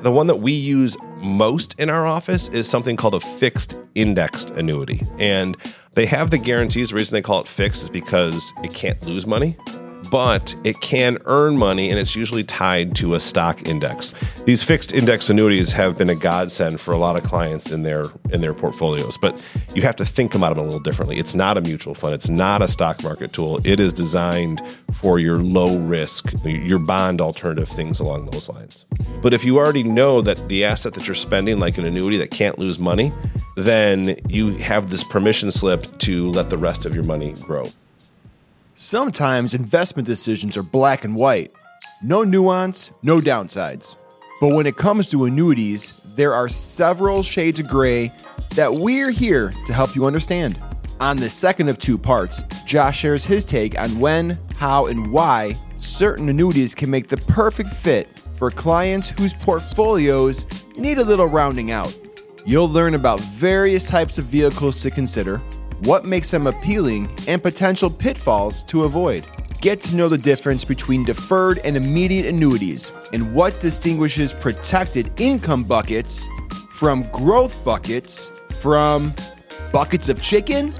The one that we use most in our office is something called a fixed indexed annuity. And they have the guarantees. The reason they call it fixed is because it can't lose money, but it can earn money, and it's usually tied to a stock index. These fixed index annuities have been a godsend for a lot of clients in their portfolios, but you have to think about them a little differently. It's not a mutual fund. It's not a stock market tool. It is designed for your low risk, your bond alternative, things along those lines. But if you already know that the asset that you're spending, like an annuity that can't lose money, then you have this permission slip to let the rest of your money grow. Sometimes investment decisions are black and white. No nuance, no downsides. But when it comes to annuities, there are several shades of gray that we're here to help you understand. On the second of two parts, Josh shares his take on when, how, and why certain annuities can make the perfect fit for clients whose portfolios need a little rounding out. You'll learn about various types of vehicles to consider, what makes them appealing, and potential pitfalls to avoid. Get to know the difference between deferred and immediate annuities and what distinguishes protected income buckets from growth buckets from buckets of chicken?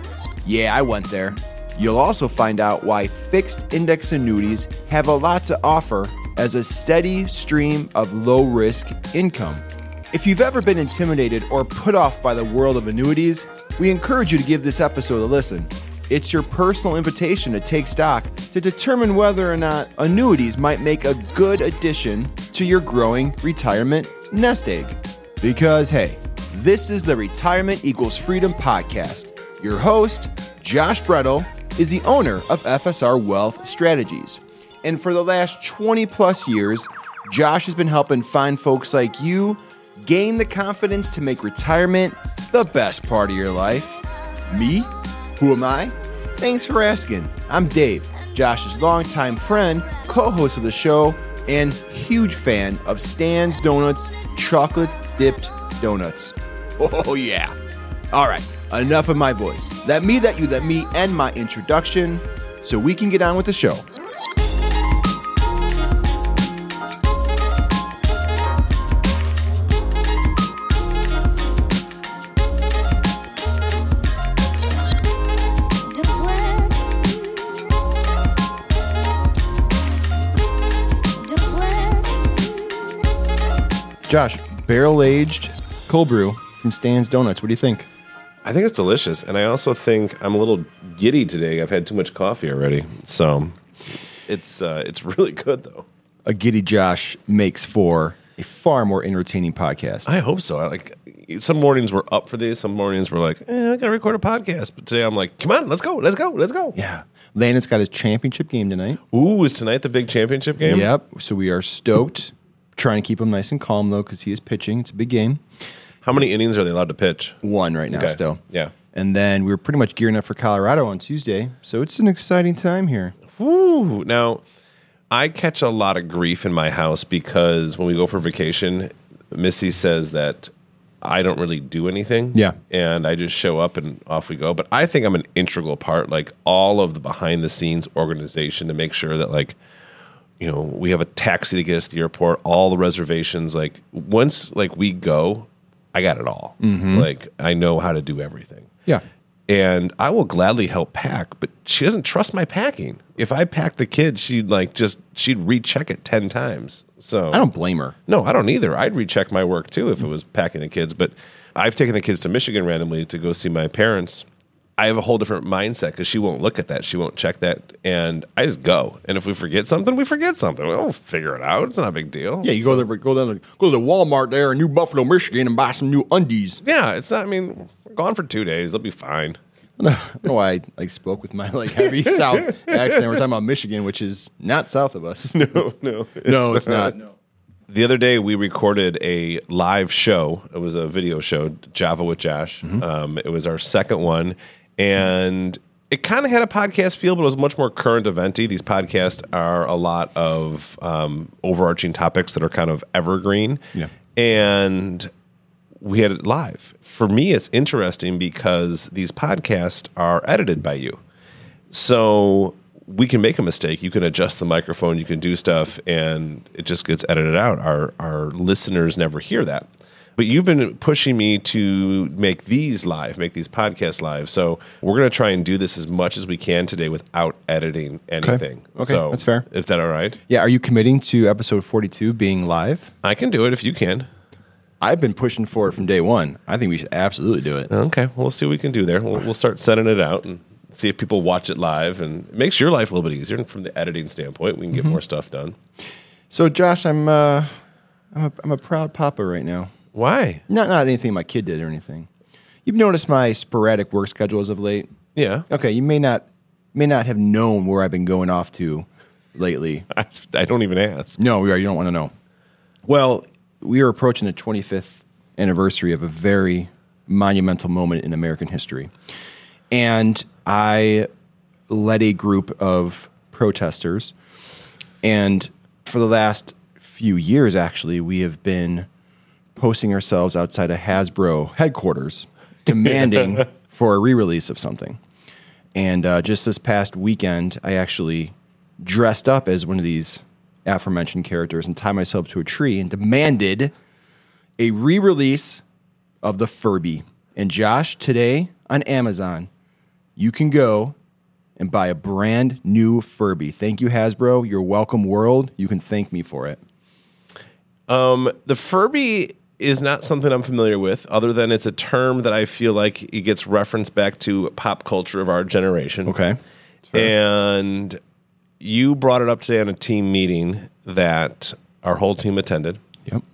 Yeah, I went there. You'll also find out why fixed index annuities have a lot to offer as a steady stream of low-risk income. If you've ever been intimidated or put off by the world of annuities, we encourage you to give this episode a listen. It's your personal invitation to take stock to determine whether or not annuities might make a good addition to your growing retirement nest egg. Because, hey, this is the Retirement Equals Freedom podcast. Your host, Josh Bretl, is the owner of FSR Wealth Strategies. And for the last 20 plus years, Josh has been helping find folks like you gain the confidence to make retirement the best part of your life. Me? Who am I? Thanks for asking. I'm Dave, Josh's longtime friend, co-host of the show, and huge fan of Stan's Donuts, chocolate-dipped donuts. Oh, yeah. All right, enough of my voice. Let me end my introduction so we can get on with the show. Josh, barrel-aged cold brew from Stan's Donuts. What do you think? I think it's delicious, and I also think I'm a little giddy today. I've had too much coffee already, so it's really good, though. A giddy Josh makes for a far more entertaining podcast. I hope so. Some mornings we're up for these. Some mornings we're like, I got to record a podcast. But today I'm like, come on, let's go. Yeah. Landon's got his championship game tonight. Ooh, is tonight the big championship game? Yep, so we are stoked. Trying to keep him nice and calm, though, because he is pitching. It's a big game. How many innings are they allowed to pitch? One right now, okay. Still. Yeah. And then we were pretty much gearing up for Colorado on Tuesday, so it's an exciting time here. Woo! Now, I catch a lot of grief in my house because when we go for vacation, Missy says that I don't really do anything. Yeah. And I just show up and off we go. But I think I'm an integral part, like all of the behind-the-scenes organization to make sure that, like, you know, we have a taxi to get us to the airport, all the reservations. Like, once, like, we go, I got it all. Mm-hmm. Like, I know how to do everything. Yeah. And I will gladly help pack, but she doesn't trust my packing. If I packed the kids, she'd recheck it 10 times. So I don't blame her. No, I don't either. I'd recheck my work, too, if it was packing the kids. But I've taken the kids to Michigan randomly to go see my parents. I have a whole different mindset because she won't look at that. She won't check that. And I just go. And if we forget something, we forget something. We'll figure it out. It's not a big deal. Yeah, go to Walmart there in New Buffalo, Michigan and buy some new undies. Yeah, it's not, I mean, we're gone for 2 days. They'll be fine. I don't know why I spoke with my heavy South accent. We're talking about Michigan, which is not south of us. No, it's not. No. The other day, we recorded a live show. It was a video show, Java with Josh. Mm-hmm. It was our second one. And it kind of had a podcast feel, but it was much more current event-y. These podcasts are a lot of overarching topics that are kind of evergreen. Yeah. And we had it live. For me, it's interesting because these podcasts are edited by you. So we can make a mistake. You can adjust the microphone, you can do stuff, and it just gets edited out. Our listeners never hear that. But you've been pushing me to make these live, make these podcasts live. So we're going to try and do this as much as we can today without editing anything. Okay. So that's fair. Is that all right? Yeah. Are you committing to episode 42 being live? I can do it if you can. I've been pushing for it from day one. I think we should absolutely do it. Okay. Well, we'll see what we can do there. We'll start sending it out and see if people watch it live. And it makes your life a little bit easier. And from the editing standpoint, we can get more stuff done. So, Josh, I'm a proud papa right now. Why? Not anything my kid did or anything. You've noticed my sporadic work schedule as of late. Yeah. Okay. You may not have known where I've been going off to lately. I don't even ask. No, you don't want to know. Well, we are approaching the 25th anniversary of a very monumental moment in American history, and I led a group of protesters, and for the last few years, actually, we have been posting ourselves outside of Hasbro headquarters, demanding for a re-release of something. And just this past weekend, I actually dressed up as one of these aforementioned characters and tied myself to a tree and demanded a re-release of the Furby. And Josh, today on Amazon, you can go and buy a brand new Furby. Thank you, Hasbro. You're welcome, world. You can thank me for it. The Furby is not something I'm familiar with, other than it's a term that I feel like it gets referenced back to pop culture of our generation. Okay. And you brought it up today on a team meeting that our whole team attended. Yep.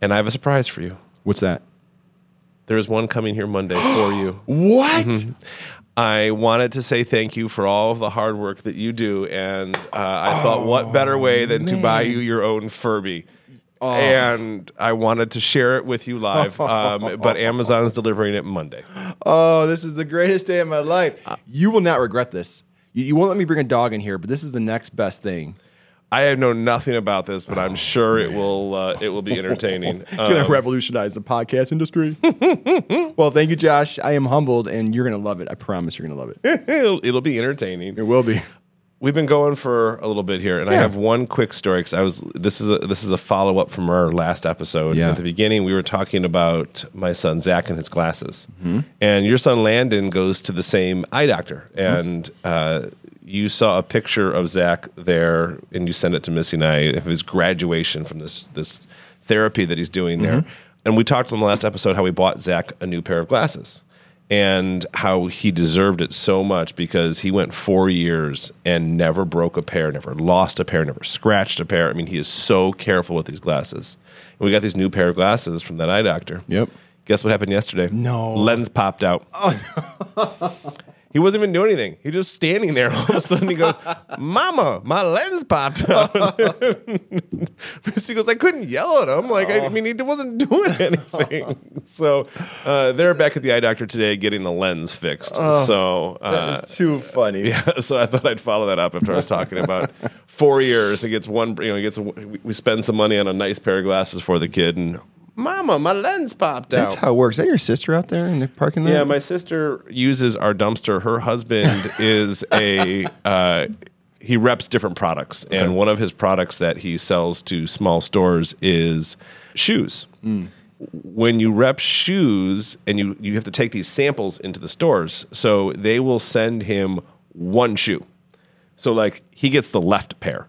And I have a surprise for you. What's that? There is one coming here Monday for you. What? Mm-hmm. I wanted to say thank you for all of the hard work that you do. And I thought, what better way than to buy you your own Furby? Oh. And I wanted to share it with you live, but Amazon's delivering it Monday. Oh, this is the greatest day of my life. You will not regret this. You won't let me bring a dog in here, but this is the next best thing. I know nothing about this, but I'm sure it will be entertaining. It's going to revolutionize the podcast industry. Well, thank you, Josh. I am humbled, and you're going to love it. I promise you're going to love it. It'll be entertaining. It will be. We've been going for a little bit here, and I have one quick story because this is a follow up from our last episode. Yeah. At the beginning, we were talking about my son Zach and his glasses, and your son Landon goes to the same eye doctor. And you saw a picture of Zach there, and you sent it to Missy and I of his graduation from this therapy that he's doing there. And we talked on the last episode how we bought Zach a new pair of glasses. And how he deserved it so much because he went 4 years and never broke a pair, never lost a pair, never scratched a pair. I mean, he is so careful with these glasses. And we got these new pair of glasses from that eye doctor. Yep. Guess what happened yesterday? No. Lens popped out. Oh. He wasn't even doing anything. He was just standing there. All of a sudden, he goes, "Mama, my lens popped out." He goes, "I couldn't yell at him. Like, he wasn't doing anything." So they're back at the eye doctor today getting the lens fixed. That was too funny. Yeah. So I thought I'd follow that up after I was talking about 4 years. He gets one. You know, we spend some money on a nice pair of glasses for the kid and. "Mama, my lens popped out." That's how it works. Is that your sister out there in the parking lot? Yeah, my sister uses our dumpster. Her husband is he reps different products. Okay. And one of his products that he sells to small stores is shoes. Mm. When you rep shoes, and you have to take these samples into the stores, so they will send him one shoe. So, like, he gets the left pair.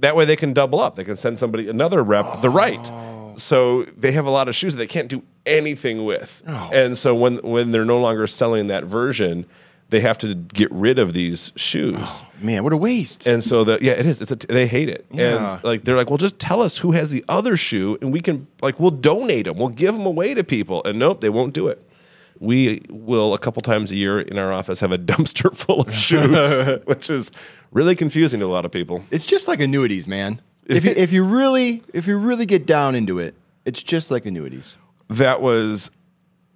That way they can double up. They can send somebody another rep the right. So they have a lot of shoes that they can't do anything with. Oh. And so when they're no longer selling that version, they have to get rid of these shoes. Oh, man, what a waste. And so it is. They hate it. Yeah. And like they're like, "Well, just tell us who has the other shoe and we can we'll donate them. We'll give them away to people." And nope, they won't do it. We will a couple times a year in our office have a dumpster full of shoes, which is really confusing to a lot of people. It's just like annuities, man. If you really get down into it, it's just like annuities. That was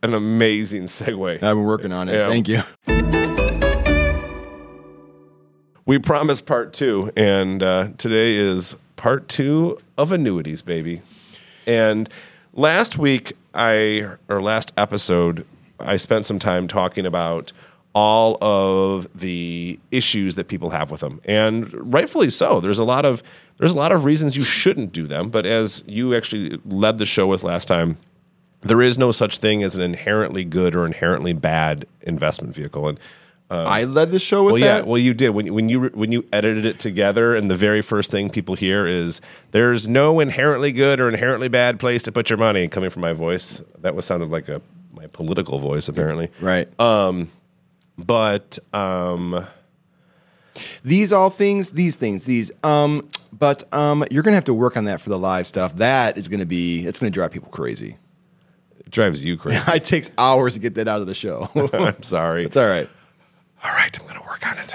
an amazing segue. I've been working on it. Yeah. Thank you. We promised part two, and today is part two of annuities, baby. And last episode, I spent some time talking about all of the issues that people have with them, and rightfully so. There's a lot of reasons you shouldn't do them, but as you actually led the show with last time, there is no such thing as an inherently good or inherently bad investment vehicle. And I led the show with that. Yeah, well, you did when you edited it together, and the very first thing people hear is there's no inherently good or inherently bad place to put your money. Coming from my voice, that was sounded like my political voice, apparently. Right. You're going to have to work on that for the live stuff. That is going to be, it's going to drive people crazy. It drives you crazy. It takes hours to get that out of the show. I'm sorry. It's all right. All right. I'm going to work on it.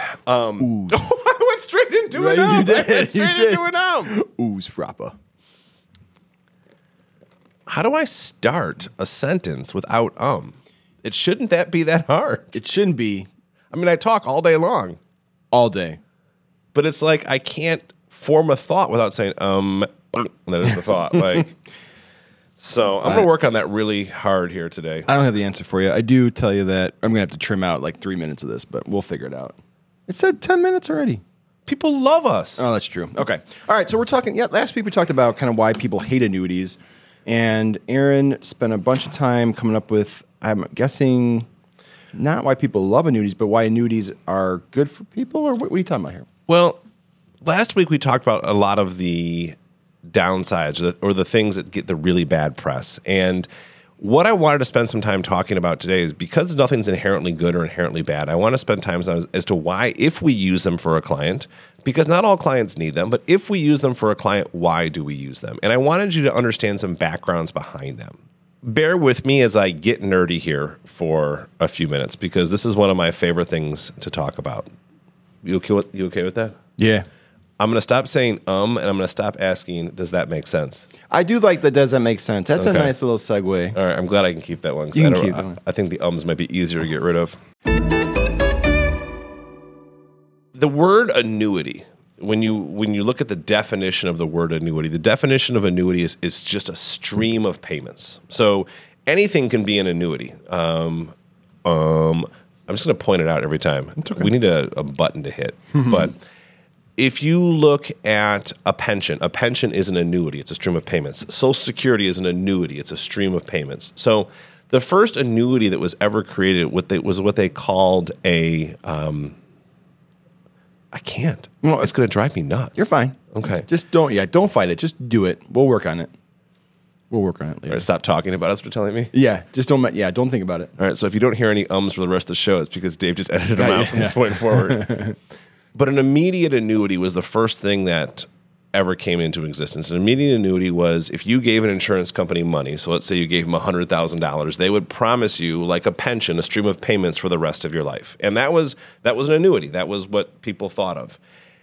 Ooh. I went straight into it. Right, you did. Ooze frappa. How do I start a sentence without It shouldn't that be that hard. It shouldn't be. I mean, I talk all day long. All day. But it's like I can't form a thought without saying, that is the thought. So I'm going to work on that really hard here today. I don't have the answer for you. I do tell you that I'm going to have to trim out 3 minutes of this, but we'll figure it out. It said 10 minutes already. People love us. Oh, that's true. Okay. All right. So we're talking. Yeah, last week we talked about kind of why people hate annuities. And Aaron spent a bunch of time coming up with, I'm guessing, not why people love annuities, but why annuities are good for people? Or what are you talking about here? Well, last week we talked about a lot of the downsides or the things that get the really bad press. And what I wanted to spend some time talking about today is because nothing's inherently good or inherently bad, I want to spend time as to why, if we use them for a client, because not all clients need them, but if we use them for a client, why do we use them? And I wanted you to understand some backgrounds behind them. Bear with me as I get nerdy here for a few minutes because this is one of my favorite things to talk about. You okay with that? Yeah. I'm going to stop saying and I'm going to stop asking, does that make sense? I do like the does that make sense. That's okay. A nice little segue. All right. I'm glad I can keep that one. You can keep that one. I think the might be easier to get rid of. The word annuity. When you look at the definition of the word annuity, the definition of annuity is just a stream of payments. So anything can be an annuity. I'm just going to point it out every time. It's okay. We need a button to hit. But if you look at a pension is an annuity. It's a stream of payments. Social Security is an annuity. It's a stream of payments. So the first annuity that was ever created was what they called a I can't. Well, it's going to drive me nuts. You're fine. Okay. Just don't fight it. Just do it. We'll work on it. We'll work on it later. All right, stop talking about us for telling me? Yeah. Just don't think about it. All right. So if you don't hear any for the rest of the show, it's because Dave just edited them out from this point forward. But an immediate annuity was the first thing that ever came into existence. An immediate annuity was if you gave an insurance company money, so let's say you gave them $100,000, they would promise you, like a pension, a stream of payments for the rest of your life. And that was an annuity. That was what people thought of.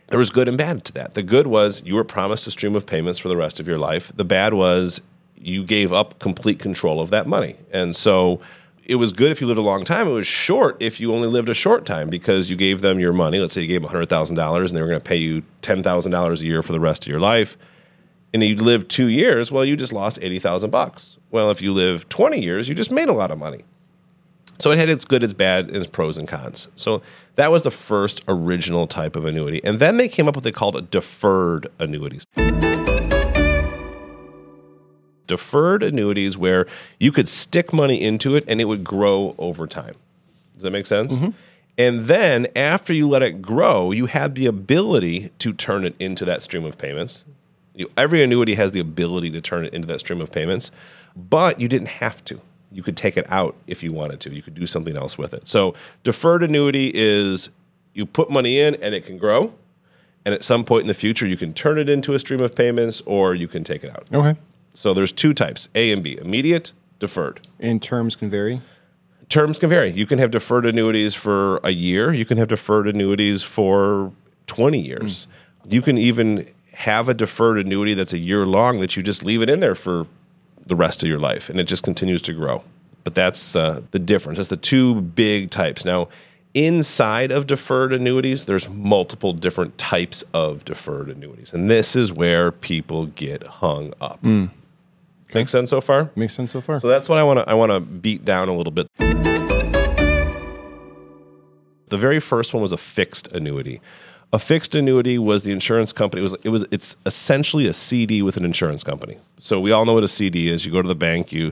There was good and bad to that. The good was you were promised a stream of payments for the rest of your life. The bad was you gave up complete control of that money. And so it was good if you lived a long time. It was short if you only lived a short time because you gave them your money. Let's say you gave them $100,000 and they were going to pay you $10,000 a year for the rest of your life. And you lived 2 years, well, you just lost $80,000. Well, if you live 20 years, you just made a lot of money. So it had its good, its bad, and its pros and cons. So that was the first original type of annuity. And then they came up with what they called deferred annuities. Deferred annuities where you could stick money into it and it would grow over time. Does that make sense? Mm-hmm. And then after you let it grow, you had the ability to turn it into that stream of payments. Every annuity has the ability to turn it into that stream of payments, but you didn't have to. You could take it out if you wanted to. You could do something else with it. So deferred annuity is you put money in and it can grow. And at some point in the future, you can turn it into a stream of payments or you can take it out. Okay. So there's two types, A and B, immediate, deferred. And terms can vary? Terms can vary. You can have deferred annuities for a year. You can have deferred annuities for 20 years. Mm. You can even have a deferred annuity that's a year long that you just leave it in there for the rest of your life, and it just continues to grow. But that's the difference. That's the two big types. Now, inside of deferred annuities, there's multiple different types of deferred annuities, and this is where people get hung up. Mm. Okay. Make sense so far? Makes sense so far. So that's what I want to beat down a little bit. The very first one was a fixed annuity. A fixed annuity was the insurance company. It's essentially a CD with an insurance company. So we all know what a CD is. You go to the bank, you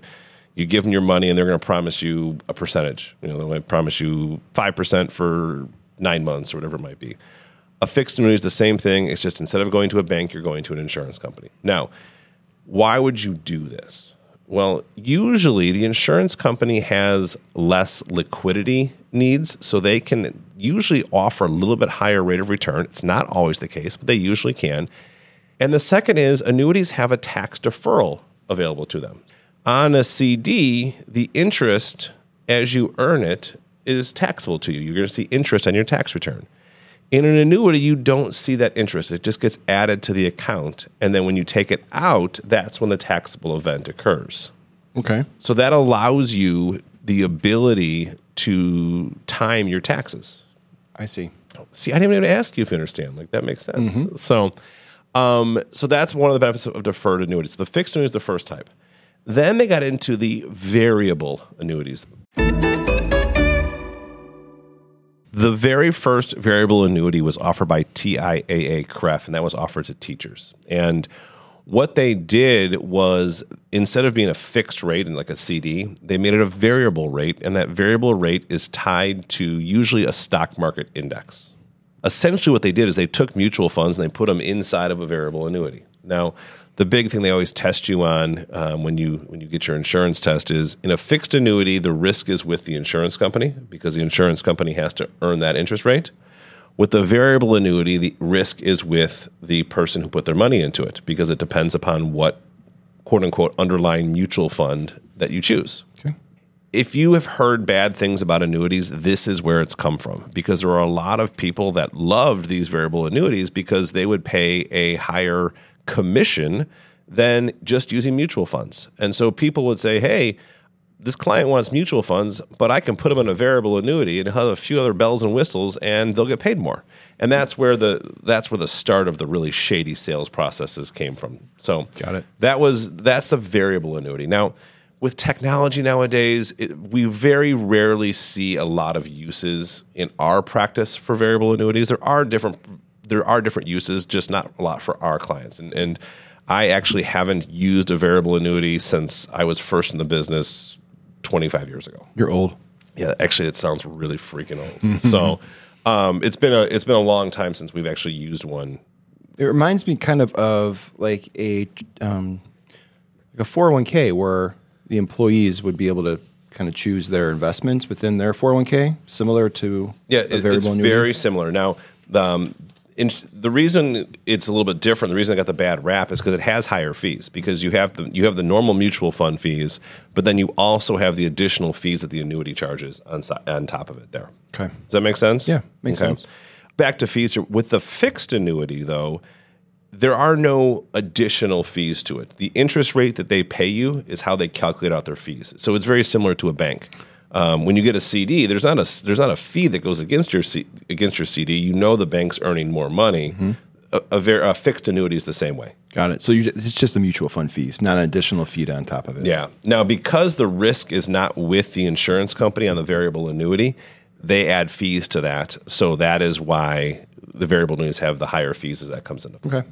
give them your money, and they're going to promise you a percentage. You know, they might promise you 5% for 9 months or whatever it might be. A fixed annuity is the same thing. It's just instead of going to a bank, you're going to an insurance company. Now, why would you do this? Well, usually the insurance company has less liquidity needs, so they can usually offer a little bit higher rate of return. It's not always the case, but they usually can. And the second is annuities have a tax deferral available to them. On a CD, the interest as you earn it is taxable to you. You're going to see interest on your tax return. In an annuity, you don't see that interest. It just gets added to the account. And then when you take it out, that's when the taxable event occurs. Okay. So that allows you the ability to time your taxes. I see. See, I didn't even ask you if you understand. Like, that makes sense. Mm-hmm. So that's one of the benefits of deferred annuities. The fixed annuity is the first type. Then they got into the variable annuities. The very first variable annuity was offered by TIAA-CREF, and that was offered to teachers. And what they did was, instead of being a fixed rate and like a CD, they made it a variable rate, and that variable rate is tied to usually a stock market index. Essentially what they did is they took mutual funds and they put them inside of a variable annuity. Now, the big thing they always test you on when you get your insurance test is, in a fixed annuity, the risk is with the insurance company because the insurance company has to earn that interest rate. With the variable annuity, the risk is with the person who put their money into it because it depends upon what, quote-unquote, underlying mutual fund that you choose. Okay. If you have heard bad things about annuities, this is where it's come from, because there are a lot of people that loved these variable annuities because they would pay a higher commission than just using mutual funds. And so people would say, hey, this client wants mutual funds, but I can put them in a variable annuity and have a few other bells and whistles and they'll get paid more. And that's where the start of the really shady sales processes came from. So got it. That's the variable annuity. Now, with technology nowadays, we very rarely see a lot of uses in our practice for variable annuities. There are different uses, just not a lot for our clients. And I actually haven't used a variable annuity since I was first in the business 25 years ago. You're old. Yeah, actually, that sounds really freaking old. So it's been a long time since we've actually used one. It reminds me kind of like a 401k where the employees would be able to kind of choose their investments within their 401k, similar to a variable annuity. Very similar. Now, the reason it's a little bit different, the reason I got the bad rap is because it has higher fees, because you have the normal mutual fund fees, but then you also have the additional fees that the annuity charges on top of it there. Okay. Does that make sense? Yeah, makes sense. Back to fees. With the fixed annuity, though, there are no additional fees to it. The interest rate that they pay you is how they calculate out their fees. So it's very similar to a bank. When you get a CD, there's not a fee that goes against your CD. You know the bank's earning more money. Mm-hmm. A fixed annuity is the same way. Got it. So it's just the mutual fund fees, not an additional fee on top of it. Yeah. Now, because the risk is not with the insurance company on the variable annuity, they add fees to that. So that is why the variable annuities have the higher fees as that comes into play. Okay.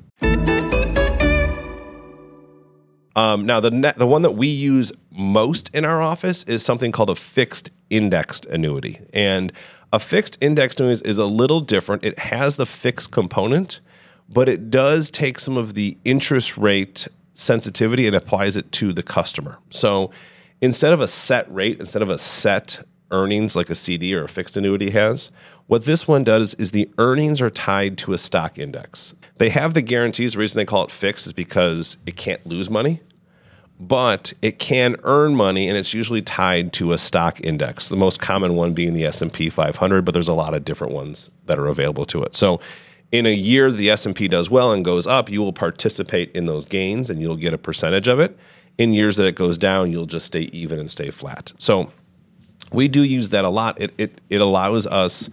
Now, the one that we use most in our office is something called a fixed indexed annuity. And a fixed indexed annuity is a little different. It has the fixed component, but it does take some of the interest rate sensitivity and applies it to the customer. So instead of a set rate, instead of a set earnings like a CD or a fixed annuity has, what this one does is the earnings are tied to a stock index. They have the guarantees. The reason they call it fixed is because it can't lose money, but it can earn money, and it's usually tied to a stock index, the most common one being the S&P 500, but there's a lot of different ones that are available to it. So in a year the S&P does well and goes up, you will participate in those gains, and you'll get a percentage of it. In years that it goes down, you'll just stay even and stay flat. So we do use that a lot. It allows us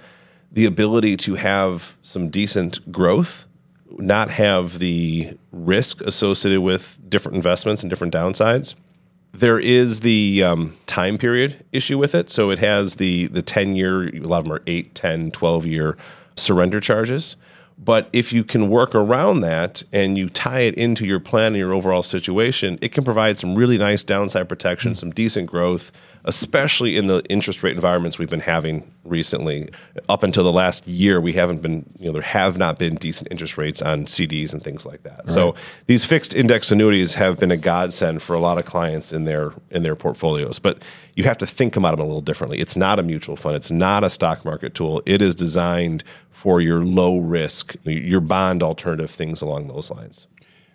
the ability to have some decent growth, not have the risk associated with different investments and different downsides, There is the time period issue with it. So it has the 10-year, a lot of them are 8, 10, 12-year surrender charges. But if you can work around that and you tie it into your plan and your overall situation, it can provide some really nice downside protection, some decent growth, especially in the interest rate environments we've been having recently. Up until the last year, we haven't been, there have not been decent interest rates on CDs and things like that. Right. So these fixed index annuities have been a godsend for a lot of clients in their portfolios. But you have to think about them a little differently. It's not a mutual fund. It's not a stock market tool. It is designed for your low risk, your bond alternative, things along those lines.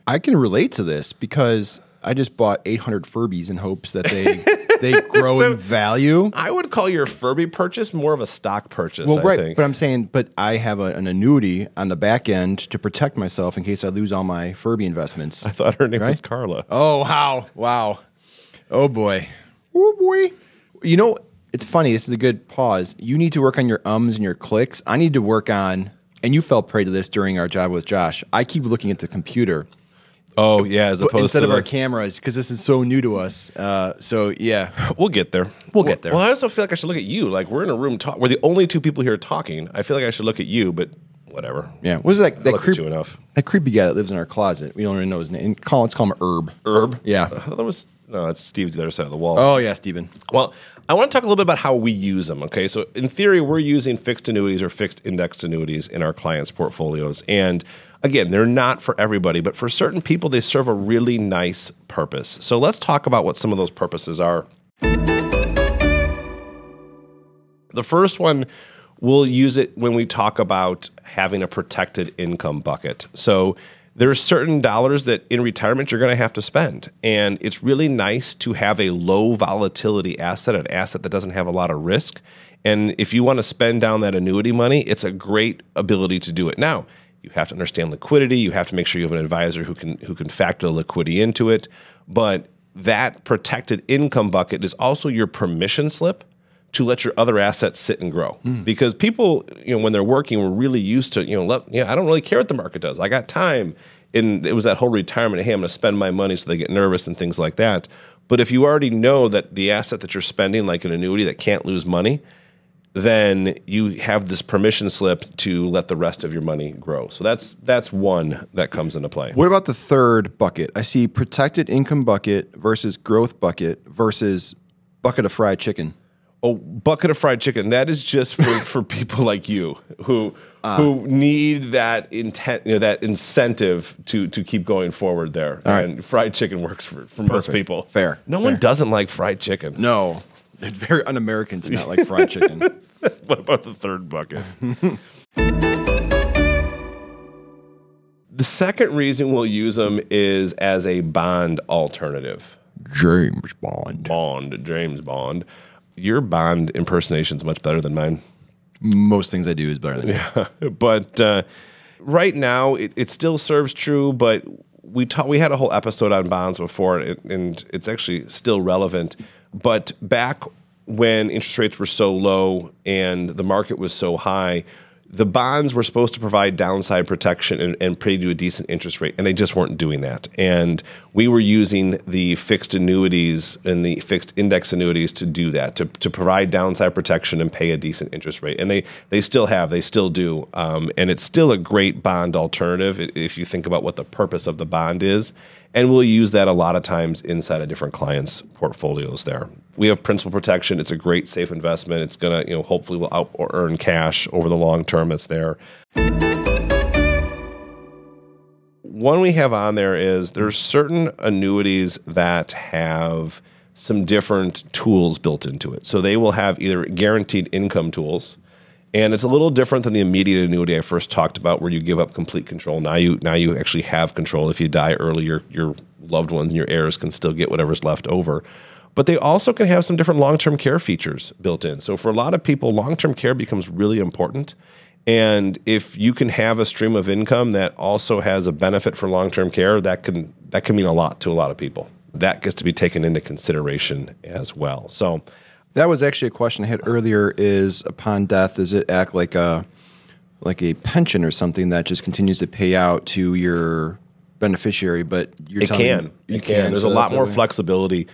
I can relate to this because I just bought 800 Furbies in hopes that they grow in value. I would call your Furby purchase more of a stock purchase, well, right, I think. But I'm saying, but I have an annuity on the back end to protect myself in case I lose all my Furby investments. I thought her name was Carla. Oh, how? Wow. Oh, boy. Oh, boy. It's funny. This is a good pause. You need to work on your ums and your clicks. I need to work on, and you fell prey to this during our Java with Josh. I keep looking at the computer. Oh, yeah, as opposed to... Instead of our cameras, because this is so new to us. So, yeah. We'll get there. We'll get there. Well, I also feel like I should look at you. Like, we're in a room, we're the only two people here talking. I feel like I should look at you, but whatever. Yeah. What is that creepy guy that lives in our closet? We don't really know his name. Let's call him Herb. Herb? Yeah. No, that's Steve's the other side of the wall. Oh, yeah, Steven. Well, I want to talk a little bit about how we use them, okay? So, in theory, we're using fixed annuities or fixed indexed annuities in our clients' portfolios, and... Again, they're not for everybody, but for certain people, they serve a really nice purpose. So let's talk about what some of those purposes are. The first one, we'll use it when we talk about having a protected income bucket. So there are certain dollars that in retirement you're going to have to spend, and it's really nice to have a low volatility asset, an asset that doesn't have a lot of risk. And if you want to spend down that annuity money, it's a great ability to do it. Now, you have to understand liquidity. You have to make sure you have an advisor who can factor liquidity into it. But that protected income bucket is also your permission slip to let your other assets sit and grow. Because people, when they're working, we're really used to, I don't really care what the market does. I got time. And it was that whole retirement, hey, I'm going to spend my money, so they get nervous and things like that. But if you already know that the asset that you're spending, like an annuity that can't lose money, then you have this permission slip to let the rest of your money grow. So that's one that comes into play. What about the third bucket? I see protected income bucket versus growth bucket versus bucket of fried chicken. Oh, bucket of fried chicken. That is just for people like you who need that intent, that incentive to keep going forward there. All right. And fried chicken works for most people. Fair. No one doesn't like fried chicken. No. It's very un-American to not like fried chicken. What about the third bucket? The second reason we'll use them is as a bond alternative. James Bond. Your Bond impersonation is much better than mine. Most things I do is better than mine. Yeah, but right now it still serves true, but we had a whole episode on bonds before, and it's actually still relevant. But back when interest rates were so low and the market was so high, the bonds were supposed to provide downside protection and pay you a decent interest rate, and they just weren't doing that. And we were using the fixed annuities and the fixed index annuities to do that, to provide downside protection and pay a decent interest rate. And they still do. And it's still a great bond alternative if you think about what the purpose of the bond is. And we'll use that a lot of times inside of different clients' portfolios there. We have principal protection. It's a great safe investment. It's going to, hopefully will out or earn cash over the long term. It's there. One we have on there is there's certain annuities that have some different tools built into it. So they will have either guaranteed income tools, and it's a little different than the immediate annuity I first talked about, where you give up complete control. Now you actually have control. If you die early, your loved ones and your heirs can still get whatever's left over. But they also can have some different long-term care features built in. So for a lot of people, long-term care becomes really important. And if you can have a stream of income that also has a benefit for long-term care, that can mean a lot to a lot of people. That gets to be taken into consideration as well. So that was actually a question I had earlier, is upon death, does it act like a pension or something that just continues to pay out to your beneficiary? But you're telling me it can. There's a lot more flexibility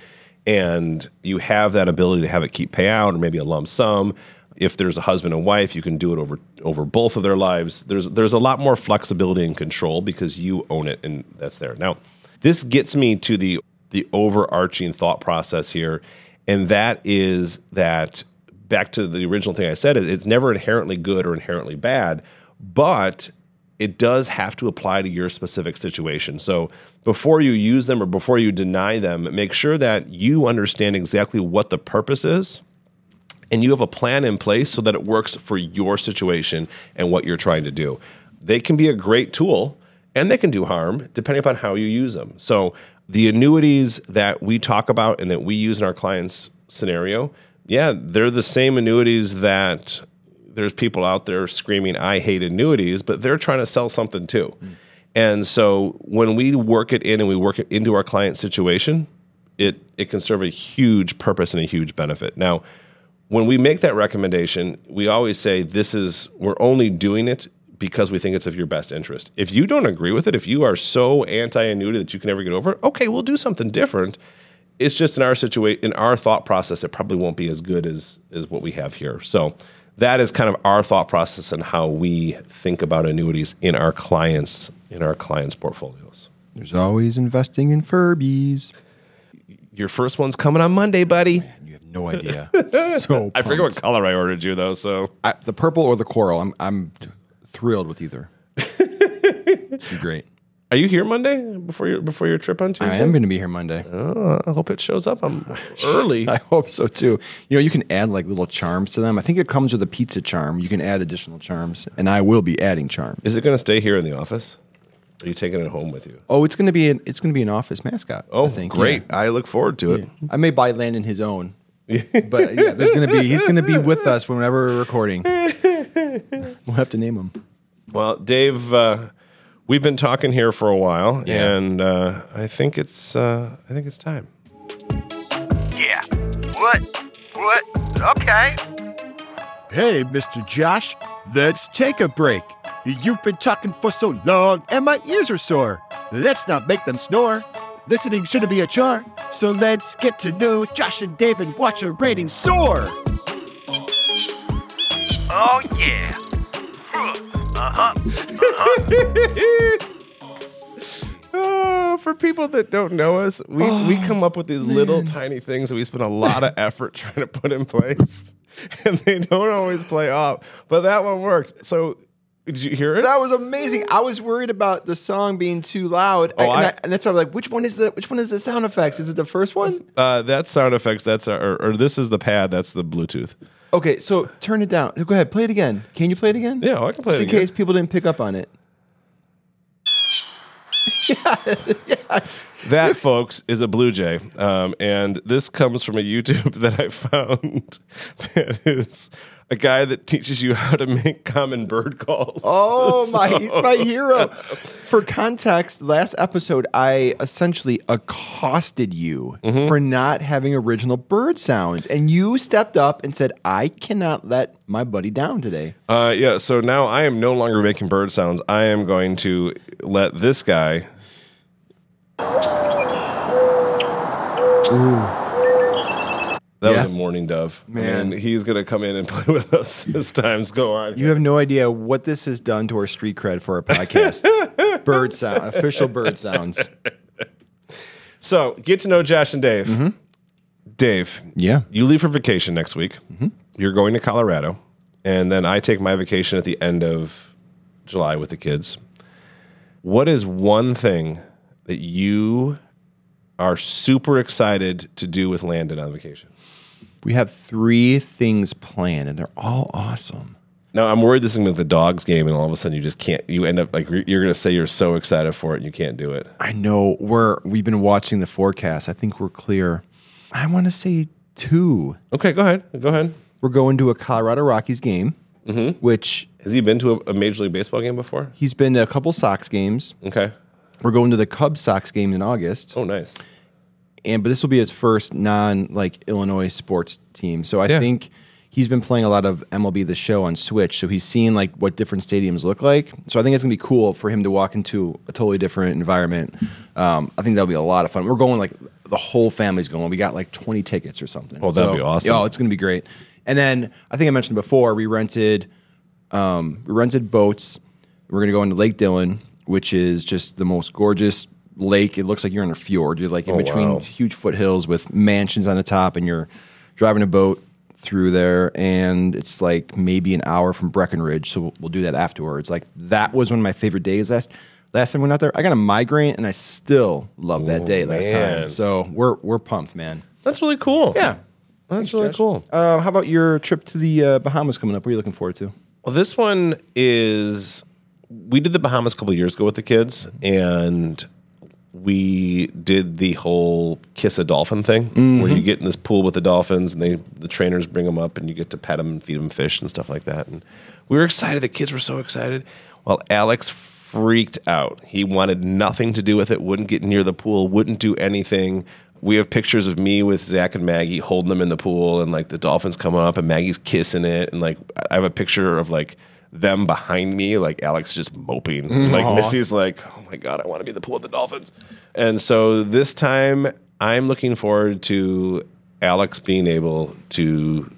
and you have that ability to have it keep payout or maybe a lump sum. If there's a husband and wife, you can do it over both of their lives. There's a lot more flexibility and control because you own it, and that's there. Now, this gets me to the overarching thought process here, and that is that back to the original thing I said, it's never inherently good or inherently bad, but it does have to apply to your specific situation. So before you use them or before you deny them, make sure that you understand exactly what the purpose is, and you have a plan in place so that it works for your situation and what you're trying to do. They can be a great tool, and they can do harm depending upon how you use them. So the annuities that we talk about and that we use in our clients' scenario, yeah, they're the same annuities that there's people out there screaming, I hate annuities, but they're trying to sell something too. Mm. And so when we work it in and we work it into our client's situation, it can serve a huge purpose and a huge benefit. Now, when we make that recommendation, we always say we're only doing it because we think it's of your best interest. If you don't agree with it, if you are so anti-annuity that you can never get over it, okay, we'll do something different. It's just in our thought process, it probably won't be as good as what we have here. So that is kind of our thought process and how we think about annuities in our clients' portfolios. There's always investing in Furbies. Your first one's coming on Monday, buddy. Man, you have no idea. So pumped. I forget what color I ordered you though. So the purple or the coral. I'm thrilled with either. It's been great. Are you here Monday before your trip on Tuesday? I am going to be here Monday. Oh, I hope it shows up. I'm early. I hope so too. You know, you can add like little charms to them. I think it comes with a pizza charm. You can add additional charms, and I will be adding charms. Is it going to stay here in the office? Are you taking it home with you? Oh, it's going to be an office mascot. Oh, I think. Great! Yeah. I look forward to it. Yeah. I may buy Landon his own, but yeah, he's going to be with us whenever we're recording. We'll have to name him. Well, Dave, we've been talking here for a while, and I think it's time. Yeah. What? What? Okay. Hey, Mr. Josh, let's take a break. You've been talking for so long, and my ears are sore. Let's not make them snore. Listening shouldn't be a chore. So let's get to know Josh and Dave and watch our ratings soar. Oh, yeah. Uh-huh. Uh-huh. Oh, for people that don't know us, we come up with these little tiny things that we spend a lot of effort trying to put in place, and they don't always play off. But that one worked. So... did you hear it? That was amazing. I was worried about the song being too loud, and that's why I was like, "Which one is the sound effects? Is it the first one?" That's sound effects. That's or this is the pad. That's the Bluetooth. Okay, so turn it down. Go ahead, play it again. Can you play it again? Yeah, I can play it again. Just in case people didn't pick up on it. Yeah. That, folks, is a blue jay, and this comes from a YouTube that I found that is a guy that teaches you how to make common bird calls. Oh, he's my hero. For context, last episode, I essentially accosted you for not having original bird sounds, and you stepped up and said, I cannot let my buddy down today. Yeah, so now I am no longer making bird sounds. I am going to let this guy... ooh. That was a mourning dove. Man, and he's going to come in and play with us as times go on. You have no idea what this has done to our street cred for our podcast. Bird sound, official bird sounds. So get to know Josh and Dave. Mm-hmm. Dave, yeah, you leave for vacation next week. Mm-hmm. You're going to Colorado. And then I take my vacation at the end of July with the kids. What is one thing that you are super excited to do with Landon on vacation? We have 3 things planned, and they're all awesome. Now, I'm worried this is going to be like the Dogs game, and all of a sudden you just can't. You end up like you're going to say you're so excited for it, and you can't do it. I know. We've been watching the forecast. I think we're clear. I want to say 2. Okay, go ahead. We're going to a Colorado Rockies game, which... has he been to a Major League Baseball game before? He's been to a couple Sox games. Okay. We're going to the Cubs-Sox game in August. Oh, nice. But this will be his first non-Illinois sports team. So I think he's been playing a lot of MLB The Show on Switch, so he's seen like what different stadiums look like. So I think it's going to be cool for him to walk into a totally different environment. I think that'll be a lot of fun. We're going like the whole family's going. We got like 20 tickets or something. Oh, that'd be awesome. Oh, it's going to be great. And then I think I mentioned before, we rented boats. We're going to go into Lake Dillon, which is just the most gorgeous lake. It looks like you're in a fjord. You're like in between huge foothills with mansions on the top, and you're driving a boat through there. And it's like maybe an hour from Breckenridge, so we'll do that afterwards. Like that was one of my favorite days last time we went out there. I got a migraine, and I still love that day last time. So we're pumped, man. That's really cool. Yeah, that's really cool. How about your trip to the Bahamas coming up? What are you looking forward to? Well, this one is, we did the Bahamas a couple of years ago with the kids, and we did the whole kiss a dolphin thing, where you get in this pool with the dolphins, and the trainers bring them up, and you get to pet them and feed them fish and stuff like that. And we were excited. The kids were so excited. Well, Alex freaked out. He wanted nothing to do with it, wouldn't get near the pool, wouldn't do anything. We have pictures of me with Zach and Maggie holding them in the pool, and like the dolphins come up, and Maggie's kissing it. And like I have a picture of like them behind me, like Alex just moping. Like Missy's like, oh my God, I want to be in the pool with the dolphins. And so this time I'm looking forward to Alex being able to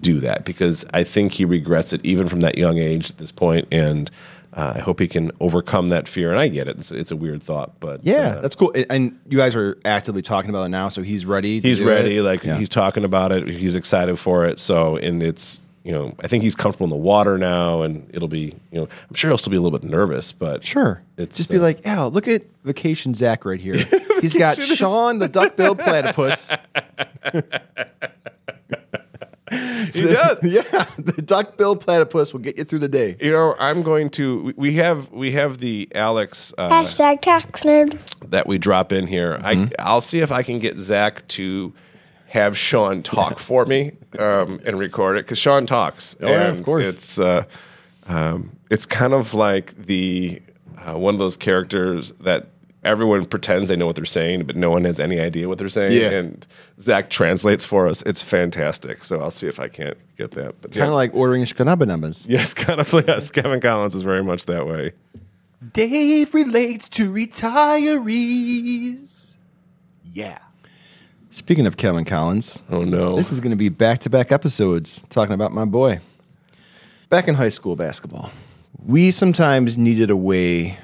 do that, because I think he regrets it even from that young age at this point. And I hope he can overcome that fear. And I get it. It's a weird thought, but yeah, that's cool. And you guys are actively talking about it now. So he's ready. He's ready. He's talking about it. He's excited for it. So, and it's, you know, I think he's comfortable in the water now, and it'll be, you know, I'm sure he'll still be a little bit nervous, but sure. It's just be like, oh, look at Vacation Zach right here. He's got Sean the duck-billed platypus. He does. Yeah. The duck-billed platypus will get you through the day. You know, I'm going to, we have the Alex hashtag tax nerd that we drop in here. I'll see if I can get Zach to have Sean talk for me and record it, because Sean talks. Oh, yeah, of course. It's kind of like the one of those characters that everyone pretends they know what they're saying, but no one has any idea what they're saying. Yeah. And Zach translates for us. It's fantastic. So I'll see if I can't get that. But kind of like ordering Shkanaba numbers. Yes, kind of. Yes, Kevin Collins is very much that way. Dave relates to retirees. Yeah. Speaking of Kevin Collins, oh no, this is going to be back-to-back episodes talking about my boy. Back in high school basketball, we sometimes needed a way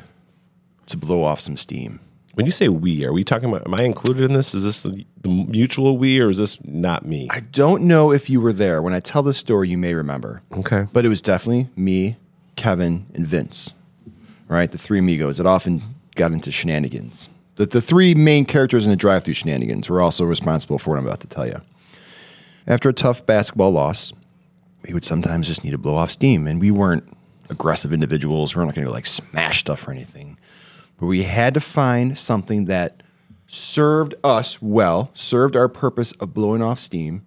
to blow off some steam. When you say we, are we talking about, am I included in this? Is this the mutual we, or is this not me? I don't know if you were there. When I tell this story, you may remember. Okay. But it was definitely me, Kevin, and Vince, right? The three amigos that often got into shenanigans. The three main characters in the drive-thru shenanigans were also responsible for what I'm about to tell you. After a tough basketball loss, we would sometimes just need to blow off steam, and we weren't aggressive individuals. We're not going to like smash stuff or anything, but we had to find something that served us well, served our purpose of blowing off steam,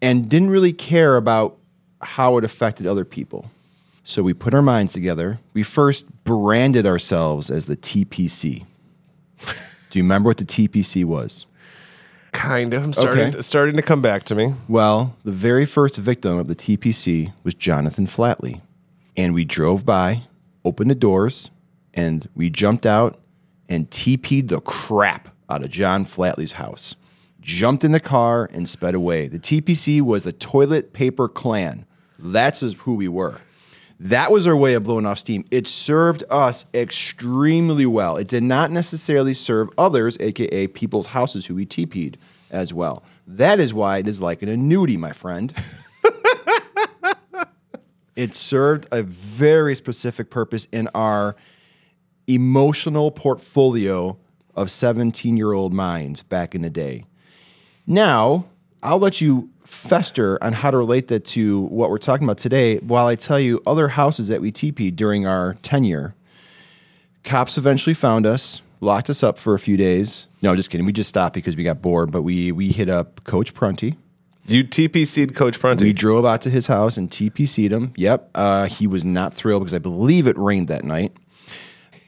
and didn't really care about how it affected other people. So we put our minds together. We first branded ourselves as the TPC. Do you remember what the TPC was? Kind of. I'm starting to come back to me. Well, the very first victim of the TPC was Jonathan Flatley. And we drove by, opened the doors, and we jumped out and TP'd the crap out of John Flatley's house. Jumped in the car and sped away. The TPC was the Toilet Paper Clan. That's who we were. That was our way of blowing off steam. It served us extremely well. It did not necessarily serve others, a.k.a. people's houses who we TP'd as well. That is why it is like an annuity, my friend. It served a very specific purpose in our emotional portfolio of 17-year-old minds back in the day. Now, I'll let you fester on how to relate that to what we're talking about today while I tell you other houses that we TP'd during our tenure. Cops eventually found us, locked us up for a few days. No, just kidding. We just stopped because we got bored, but we hit up Coach Prunty. You TPC'd Coach Prunty? We drove out to his house and TPC'd him. Yep. He was not thrilled because I believe it rained that night.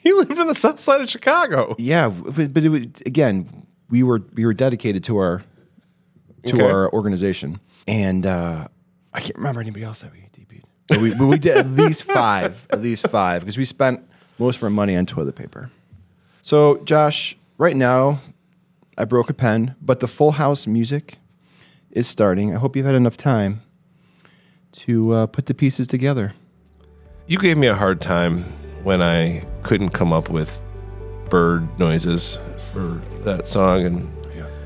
He lived on the south side of Chicago. Yeah, but it was, again, we were dedicated to our organization, and I can't remember anybody else that we DP'd. But we did at least five, because we spent most of our money on toilet paper. So, Josh, right now, I broke a pen, but the Full House music is starting. I hope you've had enough time to put the pieces together. You gave me a hard time when I couldn't come up with bird noises for that song, and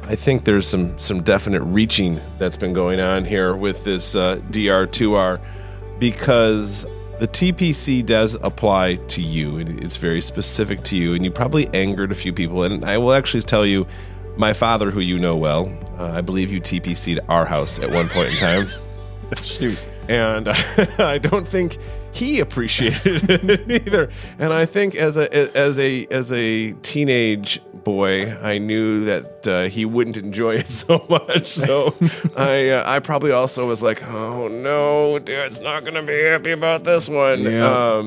I think there's some definite reaching that's been going on here with this DR2R, because the TPC does apply to you, and it's very specific to you, and you probably angered a few people. And I will actually tell you, my father, who you know well, I believe you TPC'd our house at one point in time. Shoot. And I don't think he appreciated it either. And I think as a teenage boy, I knew that he wouldn't enjoy it so much. So I probably also was like, oh no, Dad's not going to be happy about this one. Yeah.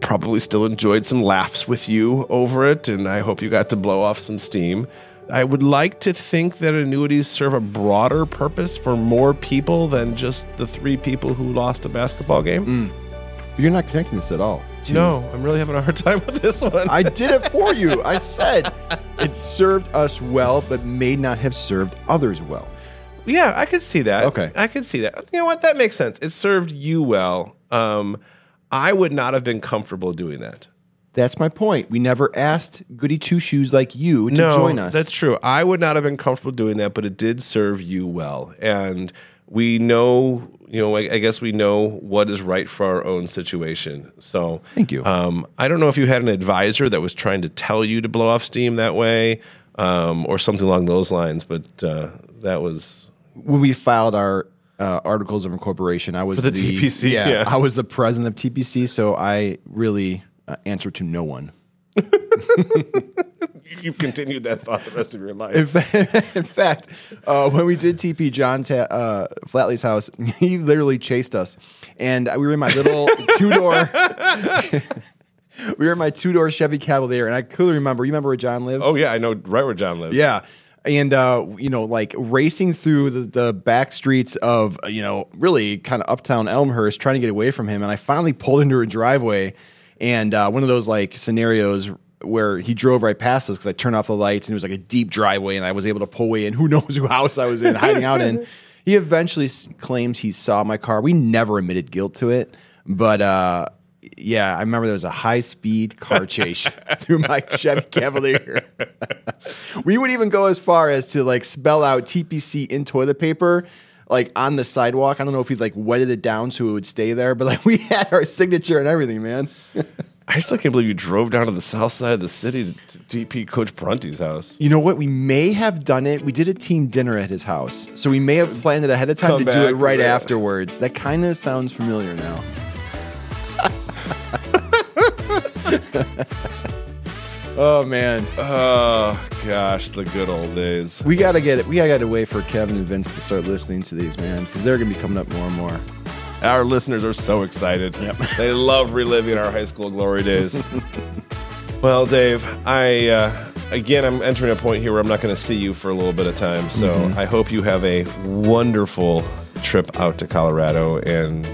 Probably still enjoyed some laughs with you over it, and I hope you got to blow off some steam. I would like to think that annuities serve a broader purpose for more people than just the three people who lost a basketball game. Mm. You're not connecting this at all. No, I'm really having a hard time with this one. I did it for you. I said it served us well, but may not have served others well. Yeah, I could see that. Okay. I could see that. You know what? That makes sense. It served you well. I would not have been comfortable doing that. That's my point. We never asked goody two-shoes like you to join us. That's true. I would not have been comfortable doing that, but it did serve you well. And we know, I guess we know what is right for our own situation. So thank you. I don't know if you had an advisor that was trying to tell you to blow off steam that way, or something along those lines, but that was... When we filed our articles of incorporation, I was the TPC. Yeah, I was the president of TPC, so I really... answer to no one. You've continued that thought the rest of your life. In fact, when we did TP John's Flatley's house, he literally chased us, and we were in my little two-door. We were in my two-door Chevy Cavalier, and I clearly remember. You remember where John lived? Oh yeah, I know right where John lived. Yeah. And, like racing through the back streets of, really kind of uptown Elmhurst, trying to get away from him. And I finally pulled into a driveway. And one of those like scenarios where he drove right past us because I turned off the lights, and it was like a deep driveway, and I was able to pull away in who knows who house I was in, hiding out in. He eventually claims he saw my car. We never admitted guilt to it. But I remember there was a high-speed car chase through my Chevy Cavalier. We would even go as far as to like spell out TPC in toilet paper. Like on the sidewalk. I don't know if he's like wetted it down so it would stay there, but like we had our signature and everything, man. I still can't believe you drove down to the south side of the city to DP Coach Prunty's house. You know what? We may have done it. We did a team dinner at his house, so we may have planned it ahead of time do it right afterwards. That kind of sounds familiar now. Oh man! Oh gosh, the good old days. We gotta wait for Kevin and Vince to start listening to these, man, because they're gonna be coming up more and more. Our listeners are so excited. Yep. They love reliving our high school glory days. Well, Dave, I'm entering a point here where I'm not gonna see you for a little bit of time, so I hope you have a wonderful trip out to Colorado and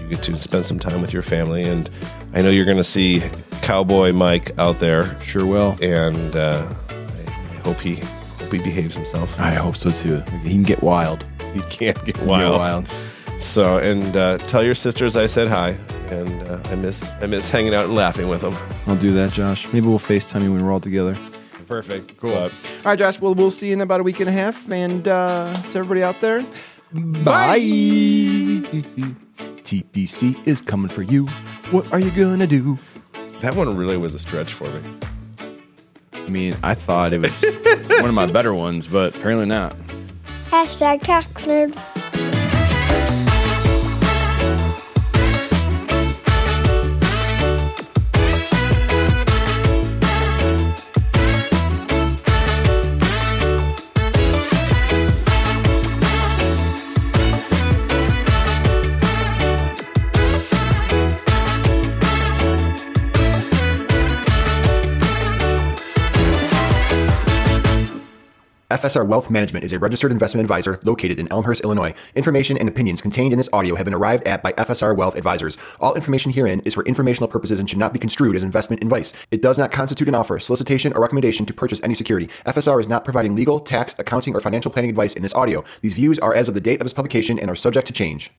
you get to spend some time with your family. And I know you're gonna see Cowboy Mike out there. Sure will. And I hope he behaves himself. I hope so too. He can get wild. He can't get wild. So, and tell your sisters I said hi, and I miss hanging out and laughing with them. I'll do that, Josh. Maybe we'll FaceTime you when we're all together. Perfect. Cool. All right, Josh. Well, we'll see you in about a week and a half. And to everybody out there, bye. TPC is coming for you. What are you gonna do? That one really was a stretch for me. I mean, I thought it was one of my better ones, but apparently not. #CaxNerd. FSR Wealth Management is a registered investment advisor located in Elmhurst, Illinois. Information and opinions contained in this audio have been arrived at by FSR Wealth Advisors. All information herein is for informational purposes and should not be construed as investment advice. It does not constitute an offer, solicitation, or recommendation to purchase any security. FSR is not providing legal, tax, accounting, or financial planning advice in this audio. These views are as of the date of this publication and are subject to change.